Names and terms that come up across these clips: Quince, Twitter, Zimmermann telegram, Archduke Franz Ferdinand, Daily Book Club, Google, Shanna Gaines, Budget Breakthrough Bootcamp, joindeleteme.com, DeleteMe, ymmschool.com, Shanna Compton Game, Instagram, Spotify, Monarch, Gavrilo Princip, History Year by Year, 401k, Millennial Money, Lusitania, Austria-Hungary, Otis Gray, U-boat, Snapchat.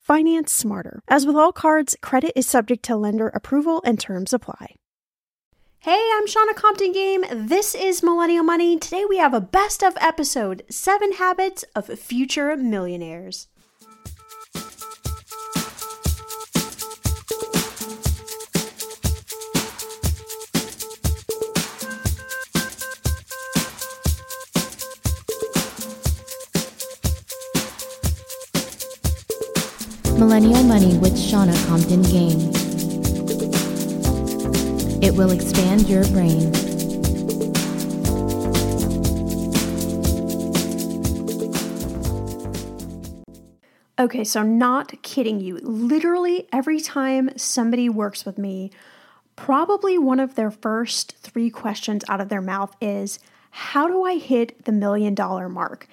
Finance smarter. As with all cards, credit is subject to lender approval and terms apply. Hey, I'm Shanna Compton Game. This is Millennial Money. Today we have a best of episode, 7 Habits of Future Millionaires. Millennial Money with Shanna Compton Game. It will expand your brain. Okay, so not kidding you. Literally every time somebody works with me, probably one of their first 3 questions out of their mouth is, how do I hit the $1 million mark?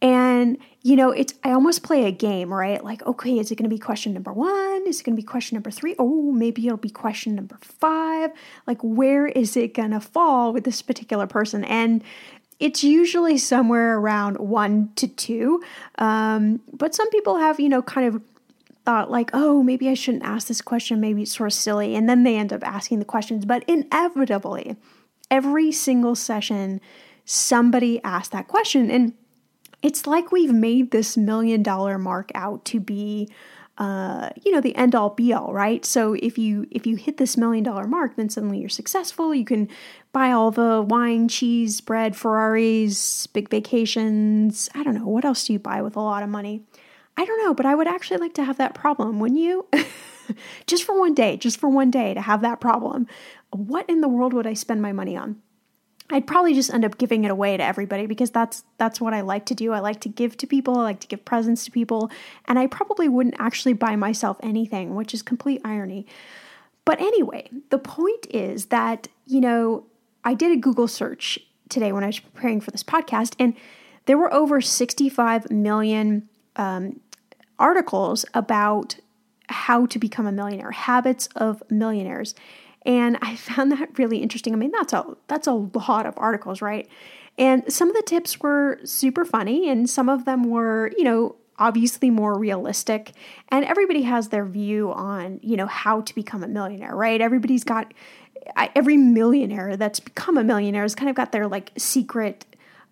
And, you know, I almost play a game, right? Like, okay, is it going to be question number 1? Is it going to be question number 3? Oh, maybe it'll be question number 5. Like, where is it going to fall with this particular person? And it's usually somewhere around 1 to 2. But some people have, you know, kind of thought like, oh, maybe I shouldn't ask this question. Maybe it's sort of silly. And then they end up asking the questions. But inevitably, every single session, somebody asked that question. And it's like we've made this $1 million mark out to be, you know, the end all be all, right? So if you hit this $1 million mark, then suddenly you're successful. You can buy all the wine, cheese, bread, Ferraris, big vacations. I don't know. What else do you buy with a lot of money? I don't know, but I would actually like to have that problem, wouldn't you? Just for one day to have that problem. What in the world would I spend my money on? I'd probably just end up giving it away to everybody because that's what I like to do. I like to give to people. I like to give presents to people. And I probably wouldn't actually buy myself anything, which is complete irony. But anyway, the point is that, you know, I did a Google search today when I was preparing for this podcast, and there were over 65 million articles about how to become a millionaire, habits of millionaires. And I found that really interesting. I mean, that's a lot of articles, right? And some of the tips were super funny, and some of them were, you know, obviously more realistic. And everybody has their view on, you know, how to become a millionaire, right? Everybody's got every millionaire that's become a millionaire has kind of got their like secret,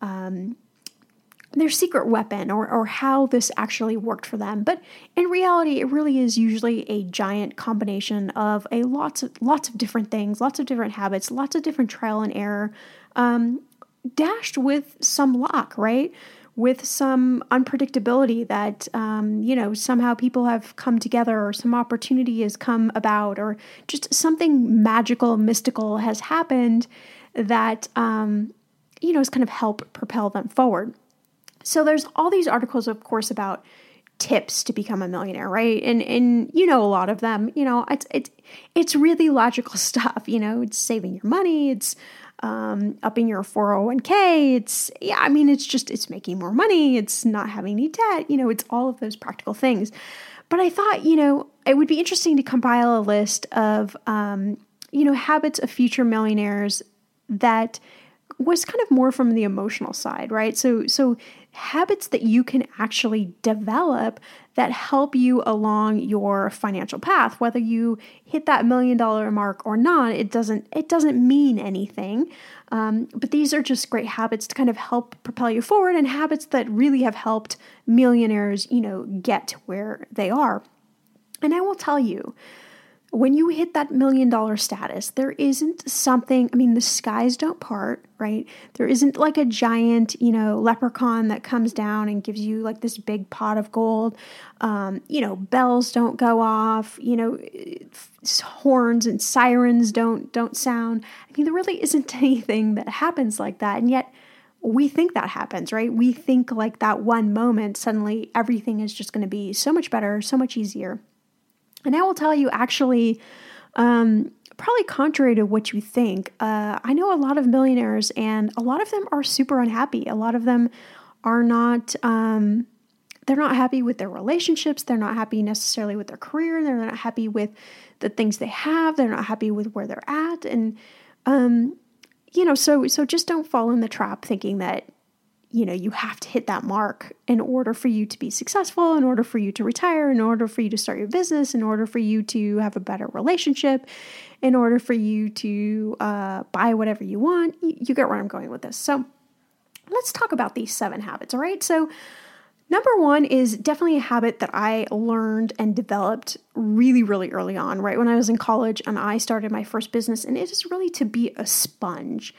their secret weapon or how this actually worked for them. But in reality, it really is usually a giant combination of a lots of different things, lots of different habits, lots of different trial and error, dashed with some luck, right? With some unpredictability that, somehow people have come together or some opportunity has come about or just something magical, mystical has happened that, has kind of helped propel them forward. So there's all these articles, of course, about tips to become a millionaire, right? And a lot of them, it's really logical stuff, it's saving your money, it's upping your 401k, it's making more money, it's not having any debt, it's all of those practical things. But I thought, it would be interesting to compile a list of, habits of future millionaires that was kind of more from the emotional side, right? So habits that you can actually develop that help you along your financial path, whether you hit that $1 million mark or not, it doesn't mean anything. But these are just great habits to kind of help propel you forward and habits that really have helped millionaires, get to where they are. And I will tell you, when you hit that $1 million status, there isn't something, the skies don't part, right? There isn't like a giant, leprechaun that comes down and gives you like this big pot of gold. Bells don't go off, horns and sirens don't sound. There really isn't anything that happens like that. And yet we think that happens, right? We think like that one moment, suddenly everything is just going to be so much better, so much easier. And I will tell you, actually, probably contrary to what you think, I know a lot of millionaires and a lot of them are super unhappy. A lot of them are not, they're not happy with their relationships. They're not happy necessarily with their career. They're not happy with the things they have. They're not happy with where they're at. And, so just don't fall in the trap thinking that, you have to hit that mark in order for you to be successful, in order for you to retire, in order for you to start your business, in order for you to have a better relationship, in order for you to buy whatever you want. You get where I'm going with this. So let's talk about these 7 habits, all right? So number 1 is definitely a habit that I learned and developed really, really early on, right? When I was in college and I started my first business, and it is really to be a sponge.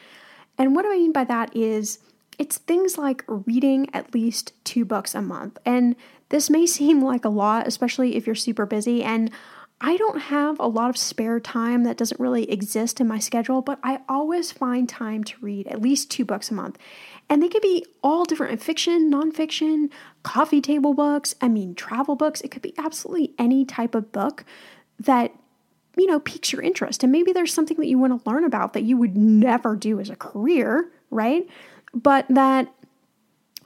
And what do I mean by that is, it's things like reading at least 2 books a month. And this may seem like a lot, especially if you're super busy. And I don't have a lot of spare time that doesn't really exist in my schedule, but I always find time to read at least 2 books a month. And they could be all different, fiction, nonfiction, coffee table books, travel books. It could be absolutely any type of book that piques your interest. And maybe there's something that you want to learn about that you would never do as a career, right? But that,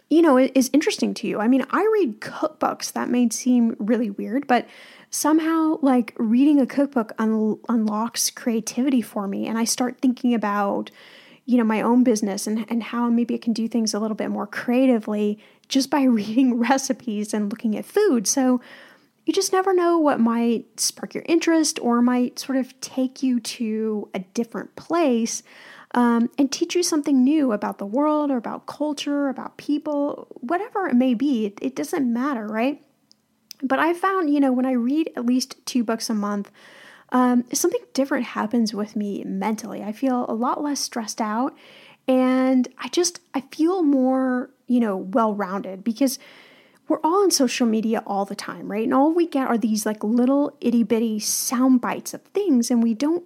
is interesting to you. I read cookbooks. That may seem really weird, but somehow like reading a cookbook unlocks creativity for me. And I start thinking about, my own business and how maybe I can do things a little bit more creatively just by reading recipes and looking at food. So you just never know what might spark your interest or might sort of take you to a different place. And teach you something new about the world or about culture, about people, whatever it may be. It doesn't matter, right? But I found, when I read at least 2 books a month, something different happens with me mentally. I feel a lot less stressed out and I feel more, well-rounded because we're all on social media all the time, right? And all we get are these like little itty bitty sound bites of things and we don't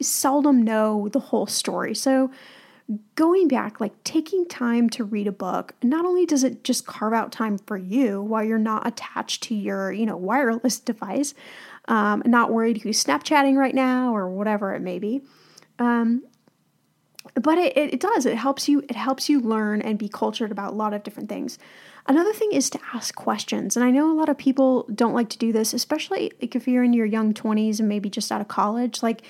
seldom know the whole story. So going back, like taking time to read a book, not only does it just carve out time for you while you're not attached to your, wireless device, not worried who's Snapchatting right now or whatever it may be. But it does, it helps you learn and be cultured about a lot of different things. Another thing is to ask questions. And I know a lot of people don't like to do this, especially like if you're in your young 20s and maybe just out of college, like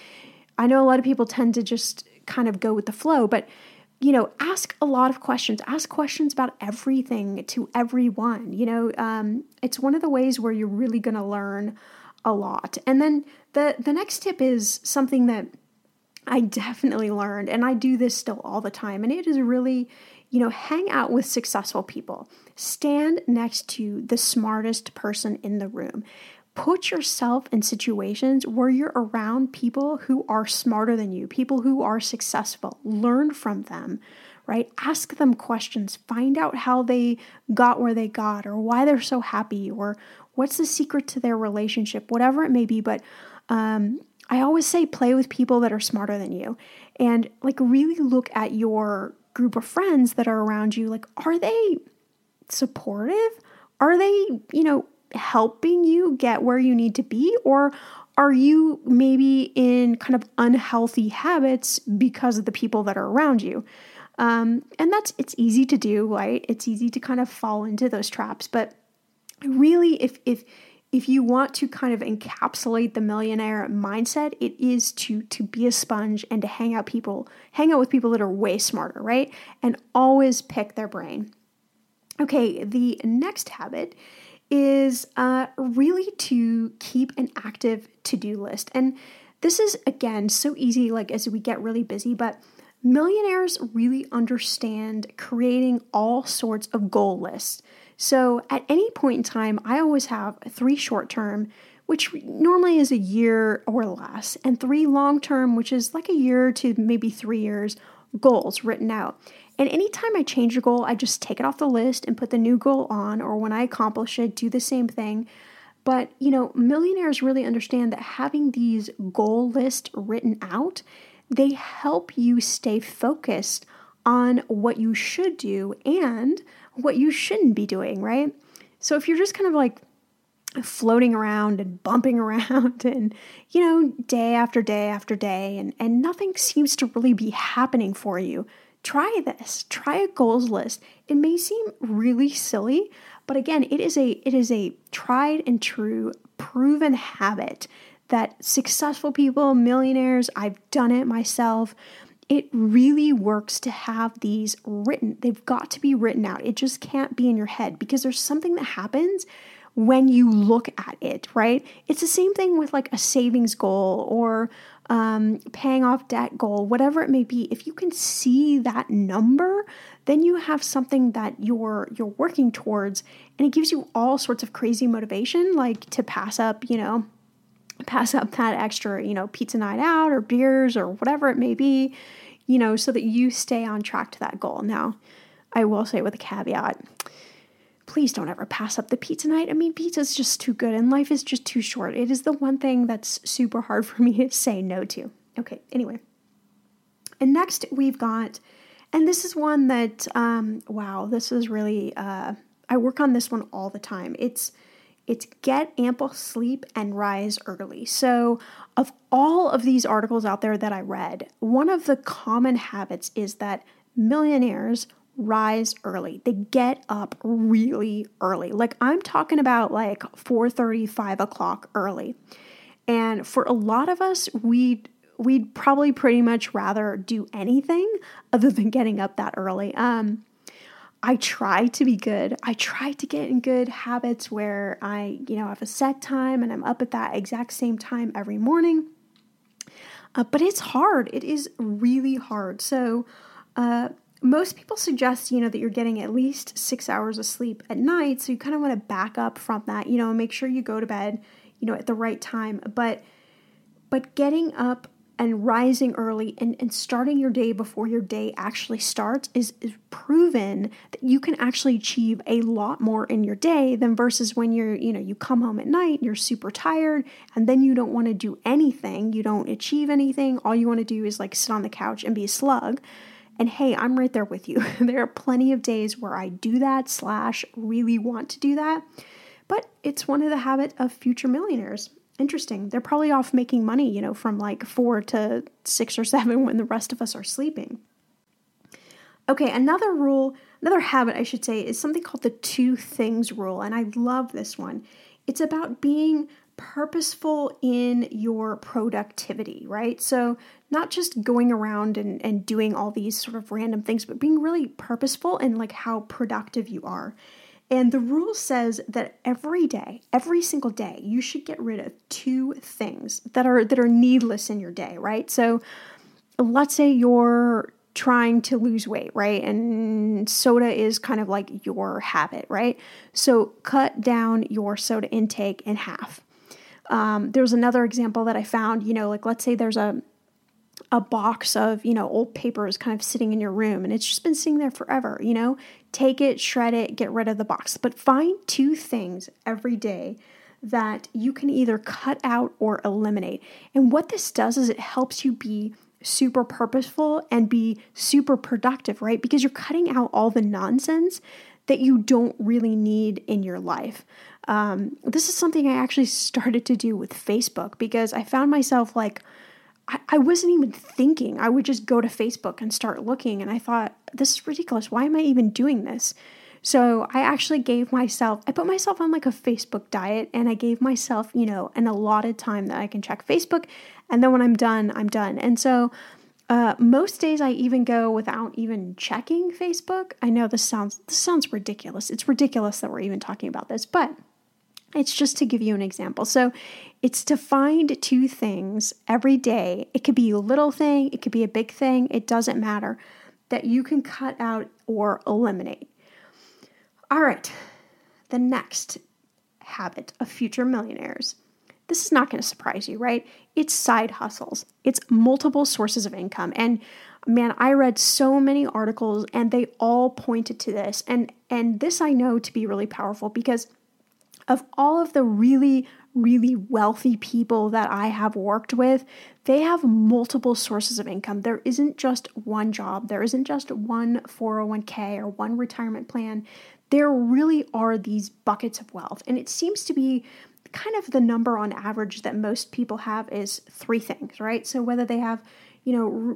I know a lot of people tend to just kind of go with the flow, but, ask a lot of questions. Ask questions about everything to everyone. It's one of the ways where you're really going to learn a lot. And then the next tip is something that I definitely learned, and I do this still all the time. And it is really, hang out with successful people. Stand next to the smartest person in the room. Put yourself in situations where you're around people who are smarter than you, people who are successful. Learn from them, right? Ask them questions. Find out how they got where they got, or why they're so happy, or what's the secret to their relationship, whatever it may be. But I always say play with people that are smarter than you, and really look at your group of friends that are around you. Are they supportive? Are they, helping you get where you need to be? Or are you maybe in kind of unhealthy habits because of the people that are around you? And it's easy to do, right? It's easy to kind of fall into those traps. But really, if you want to kind of encapsulate the millionaire mindset, it is to be a sponge and to hang out with people that are way smarter, right? And always pick their brain. Okay, the next habit is really to keep an active to-do list. And this is, again, so easy, as we get really busy, but millionaires really understand creating all sorts of goal lists. So at any point in time, I always have 3 short-term, which normally is a year or less, and 3 long-term, which is a year to maybe 3 years, goals written out. And anytime I change a goal, I just take it off the list and put the new goal on, or when I accomplish it, do the same thing. But, millionaires really understand that having these goal lists written out, they help you stay focused on what you should do and what you shouldn't be doing, right? So if you're just kind of floating around and bumping around and, day after day after day, and nothing seems to really be happening for you, try this. Try a goals list. It may seem really silly, but again, it is a tried and true, proven habit that successful people, millionaires, I've done it myself. It really works to have these written. They've got to be written out. It just can't be in your head, because there's something that happens when you look at it, right? It's the same thing with a savings goal or paying off debt goal, whatever it may be. If you can see that number, then you have something that you're working towards, and it gives you all sorts of crazy motivation, to pass up that extra, pizza night out or beers or whatever it may be, so that you stay on track to that goal. Now, I will say with a caveat, please don't ever pass up the pizza night. I mean, pizza's just too good and life is just too short. It is the one thing that's super hard for me to say no to. Okay, anyway. And next we've got, and this is one that, this is really, I work on this one all the time. It's get ample sleep and rise early. So of all of these articles out there that I read, one of the common habits is that millionaires rise early. They get up really early. I'm talking about 4:30, 5 o'clock early. And for a lot of us, we'd probably pretty much rather do anything other than getting up that early. I try to be good. I try to get in good habits where I, have a set time and I'm up at that exact same time every morning. But it's hard. It is really hard. So most people suggest, that you're getting at least 6 hours of sleep at night. So you kind of want to back up from that, and make sure you go to bed, at the right time. But getting up and rising early and starting your day before your day actually starts is proven that you can actually achieve a lot more in your day than versus when you're, you come home at night, you're super tired, and then you don't want to do anything. You don't achieve anything. All you want to do is sit on the couch and be a slug. And hey, I'm right there with you. There are plenty of days where I do that / really want to do that, but it's one of the habits of future millionaires. Interesting. They're probably off making money, from 4 to 6 or 7 when the rest of us are sleeping. Okay, another habit I should say is something called the 2 things rule. And I love this one. It's about being purposeful in your productivity, right? So not just going around and doing all these sort of random things, but being really purposeful in how productive you are. And the rule says that every day, every single day, you should get rid of 2 things that are needless in your day, right? So let's say you're trying to lose weight, right? And soda is kind of like your habit, right? So cut down your soda intake in half. There's another example that I found, like let's say there's a box of, old papers kind of sitting in your room and it's just been sitting there forever, take it, shred it, get rid of the box, but find two things every day that you can either cut out or eliminate. And what this does is it helps you be super purposeful and be super productive, right? Because you're cutting out all the nonsense that you don't really need in your life. This is something I actually started to do with Facebook because I found myself like, I wasn't even thinking. I would just go to Facebook and start looking. And I thought, this is ridiculous. Why am I even doing this? So I actually I put myself on like a Facebook diet and I gave myself, an allotted time that I can check Facebook. And then when I'm done, I'm done. And so most days I even go without even checking Facebook. I know this sounds ridiculous. It's ridiculous that we're even talking about this, but it's just to give you an example. So it's to find two things every day. It could be a little thing. It could be a big thing. It doesn't matter, that you can cut out or eliminate. All right, the next habit of future millionaires. This is not going to surprise you, right? It's side hustles. It's multiple sources of income. And man, I read so many articles and they all pointed to this. And this I know to be really powerful because of all of the really, really wealthy people that I have worked with, they have multiple sources of income. There isn't just one job. There isn't just one 401k or one retirement plan. There really are these buckets of wealth. And it seems to be kind of the number on average that most people have is three things, right? So whether they have,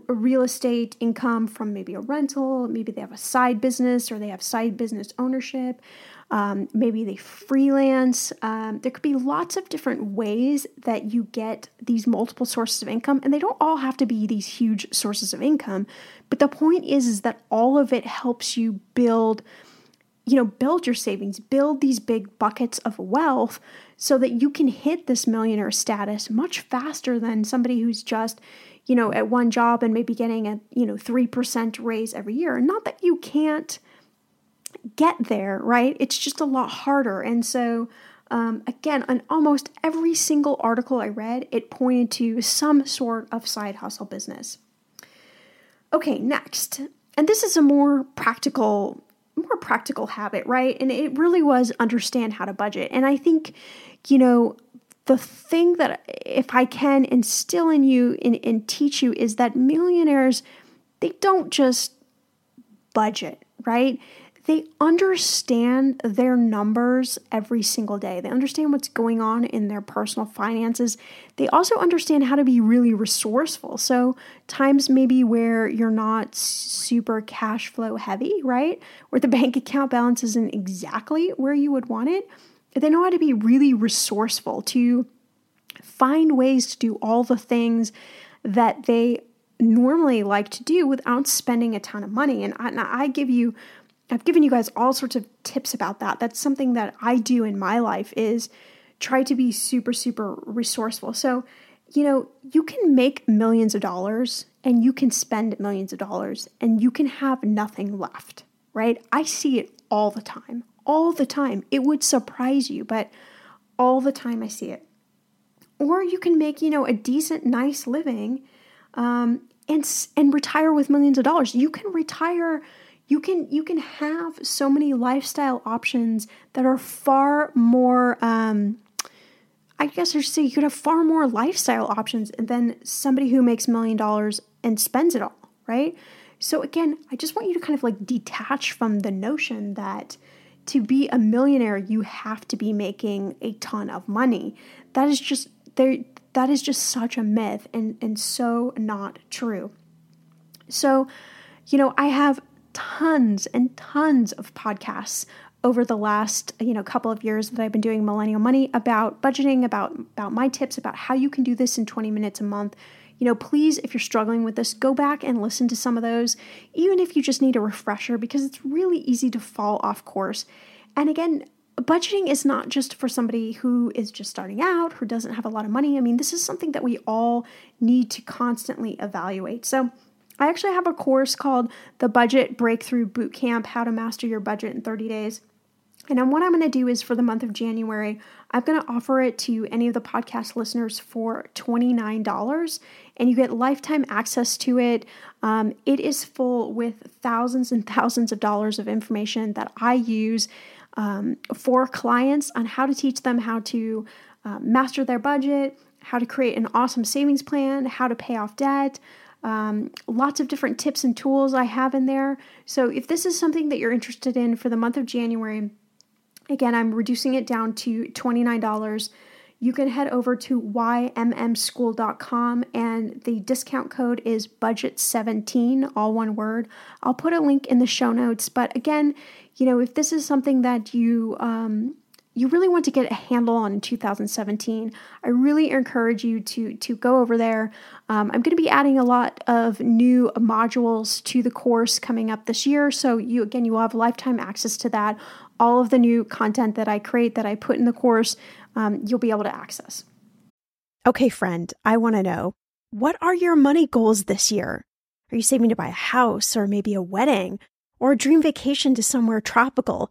real estate income from maybe a rental, maybe they have a side business or they have side business ownership, maybe they freelance. There could be lots of different ways that you get these multiple sources of income, and they don't all have to be these huge sources of income. But the point is that all of it helps you build your savings, build these big buckets of wealth so that you can hit this millionaire status much faster than somebody who's just, at one job and maybe getting a, 3% raise every year. And not that you can't get there, right? It's just a lot harder. And so, again, on almost every single article I read, it pointed to some sort of side hustle business. Okay, next. And this is a more practical habit, right? And it really was understand how to budget. And I think, the thing that if I can instill in you and teach you is that millionaires, they don't just budget, right? They understand their numbers every single day. They understand what's going on in their personal finances. They also understand how to be really resourceful. So times maybe where you're not super cash flow heavy, right? Where the bank account balance isn't exactly where you would want it. They know how to be really resourceful to find ways to do all the things that they normally like to do without spending a ton of money. And I've given you guys all sorts of tips about that. That's something that I do in my life is try to be super, super resourceful. So, you can make millions of dollars and you can spend millions of dollars and you can have nothing left, right? I see it all the time. It would surprise you, but all the time I see it. Or you can make, a decent, nice living, and retire with millions of dollars. You can retire. You can have so many lifestyle options that are far more, you could have far more lifestyle options than somebody who makes $1 million and spends it all, right? So again, I just want you to kind of like detach from the notion that to be a millionaire, you have to be making a ton of money. That is just such a myth and so not true. So, I have tons and tons of podcasts over the last, couple of years that I've been doing Millennial Money about budgeting, about my tips, about how you can do this in 20 minutes a month. Please, if you're struggling with this, go back and listen to some of those, even if you just need a refresher, because it's really easy to fall off course. And again, budgeting is not just for somebody who is just starting out, who doesn't have a lot of money. I mean, this is something that we all need to constantly evaluate. So I actually have a course called the Budget Breakthrough Bootcamp, How to Master Your Budget in 30 Days. And then what I'm going to do is for the month of January, I'm going to offer it to any of the podcast listeners for $29, and you get lifetime access to it. It is full with thousands and thousands of dollars of information that I use for clients on how to teach them how to master their budget, how to create an awesome savings plan, how to pay off debt. Lots of different tips and tools I have in there. So if this is something that you're interested in for the month of January, again, I'm reducing it down to $29. You can head over to ymmschool.com and the discount code is budget17, all one word. I'll put a link in the show notes. But again, you know, if this is something that you really want to get a handle on in 2017, I really encourage you to go over there. I'm going to be adding a lot of new modules to the course coming up this year. So you will have lifetime access to that. All of the new content that I create, that I put in the course, you'll be able to access. Okay, friend, I want to know, what are your money goals this year? Are you saving to buy a house or maybe a wedding or a dream vacation to somewhere tropical?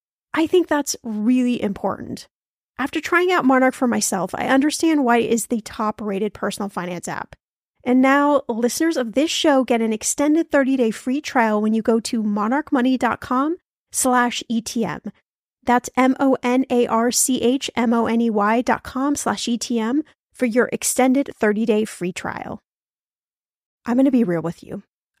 I think that's really important. After trying out Monarch for myself, I understand why it is the top-rated personal finance app. And now, listeners of this show get an extended 30-day free trial when you go to monarchmoney.com/ETM. That's monarchmoney.com/ETM for your extended 30-day free trial. I'm going to be real with you.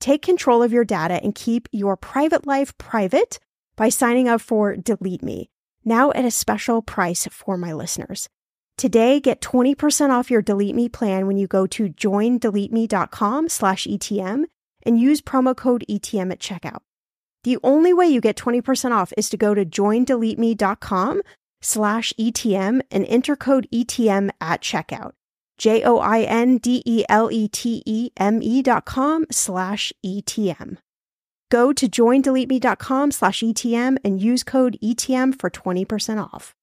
Take control of your data and keep your private life private by signing up for DeleteMe, now at a special price for my listeners. Today, get 20% off your DeleteMe plan when you go to joindeleteme.com/ETM and use promo code ETM at checkout. The only way you get 20% off is to go to joindeleteme.com joindeleteme.com/ETM and enter code ETM at checkout. joindeleteme.com/ETM. Go to joindeleteme.com/ETM and use code ETM for 20% off.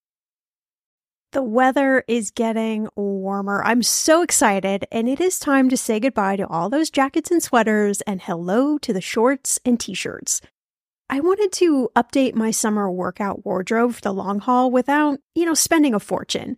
The weather is getting warmer. I'm so excited, and it is time to say goodbye to all those jackets and sweaters and hello to the shorts and t-shirts. I wanted to update my summer workout wardrobe for the long haul without, spending a fortune.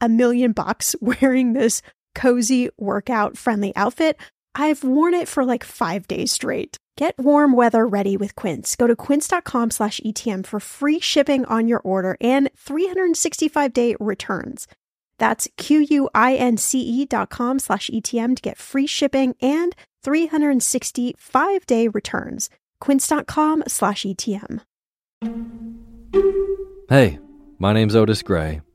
$1,000,000 wearing this cozy workout-friendly outfit. I've worn it for like 5 days straight. Get warm weather ready with Quince. Go to quince.com/ETM for free shipping on your order and 365-day returns. That's quince.com/ETM to get free shipping and 365-day returns. Quince.com/ETM. Hey, my name's Otis Gray,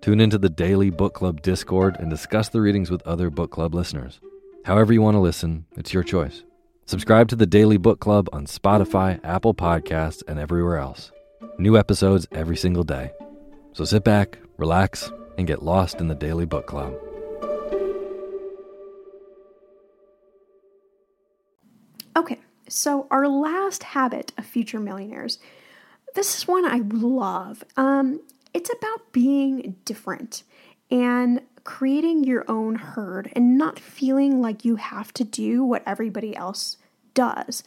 Tune into the Daily Book Club Discord and discuss the readings with other book club listeners. However you want to listen, it's your choice. Subscribe to the Daily Book Club on Spotify, Apple Podcasts, and everywhere else. New episodes every single day. So sit back, relax, and get lost in the Daily Book Club. Okay, so our last habit of future millionaires. This is one I love. It's about being different and creating your own herd and not feeling like you have to do what everybody else does.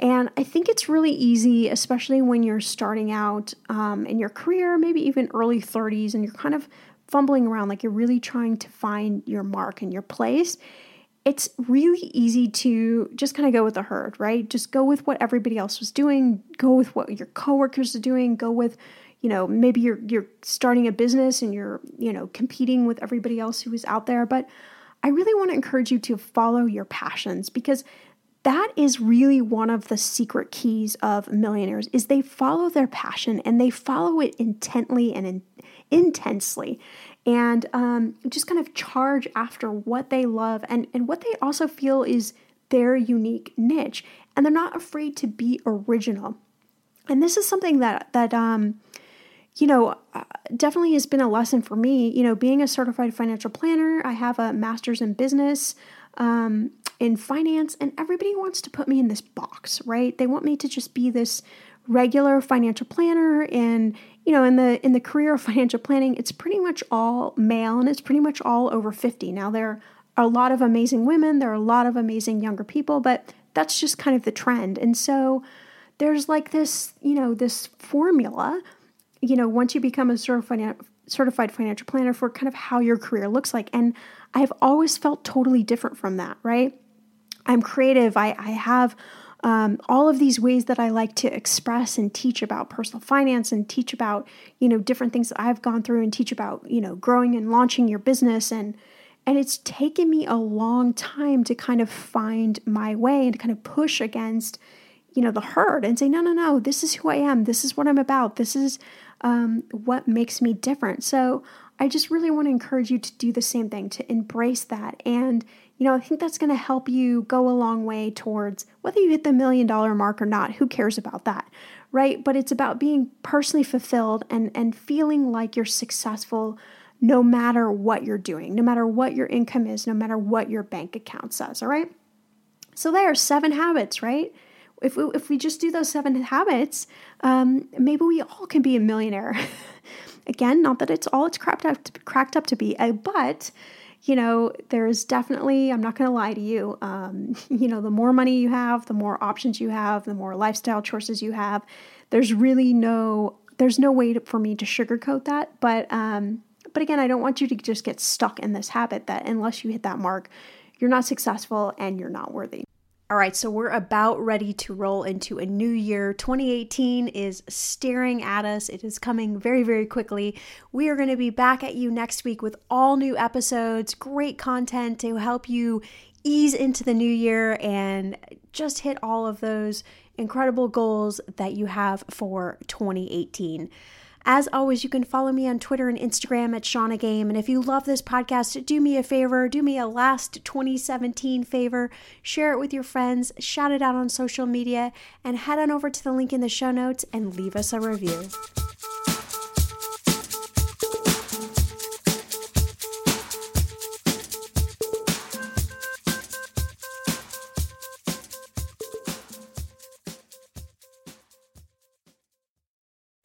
And I think it's really easy, especially when you're starting out in your career, maybe even early 30s, and you're kind of fumbling around, like you're really trying to find your mark and your place. It's really easy to just kind of go with the herd, right? Just go with what everybody else was doing, go with what your coworkers are doing, go with, maybe you're starting a business and you're, competing with everybody else who is out there. But I really want to encourage you to follow your passions, because that is really one of the secret keys of millionaires is they follow their passion and they follow it intently and intensely. And just kind of charge after what they love and what they also feel is their unique niche. And they're not afraid to be original. And this is something that definitely has been a lesson for me. Being a certified financial planner, I have a master's in business, in finance, and everybody wants to put me in this box, right? They want me to just be this regular financial planner, and in the career of financial planning, it's pretty much all male and it's pretty much all over 50. Now, there are a lot of amazing women, there are a lot of amazing younger people, but that's just kind of the trend. And so there's like this, this formula, once you become a certified financial planner for kind of how your career looks like. And I've always felt totally different from that, right? I'm creative. I have all of these ways that I like to express and teach about personal finance and teach about, different things that I've gone through and teach about, growing and launching your business. And it's taken me a long time to kind of find my way and to kind of push against, the herd and say, no, this is who I am. This is what I'm about. This is what makes me different. So I just really want to encourage you to do the same thing, to embrace that and you know, I think that's going to help you go a long way towards whether you hit the $1 million mark or not. Who cares about that, right? But it's about being personally fulfilled and feeling like you're successful no matter what you're doing, no matter what your income is, no matter what your bank account says, all right? So there are 7 habits, right? If we just do those 7 habits, maybe we all can be a millionaire. Again, not that it's all it's cracked up to be, but, you know, there's definitely, I'm not going to lie to you, you know, the more money you have, the more options you have, the more lifestyle choices you have. There's really no way for me to sugarcoat that. But again, I don't want you to just get stuck in this habit that unless you hit that mark, you're not successful and you're not worthy. All right, so we're about ready to roll into a new year. 2018 is staring at us. It is coming very, very quickly. We are going to be back at you next week with all new episodes, great content to help you ease into the new year and just hit all of those incredible goals that you have for 2018. As always, you can follow me on Twitter and Instagram at Shanna Gaines. And if you love this podcast, do me a favor, do me a last 2017 favor, share it with your friends, shout it out on social media, and head on over to the link in the show notes and leave us a review.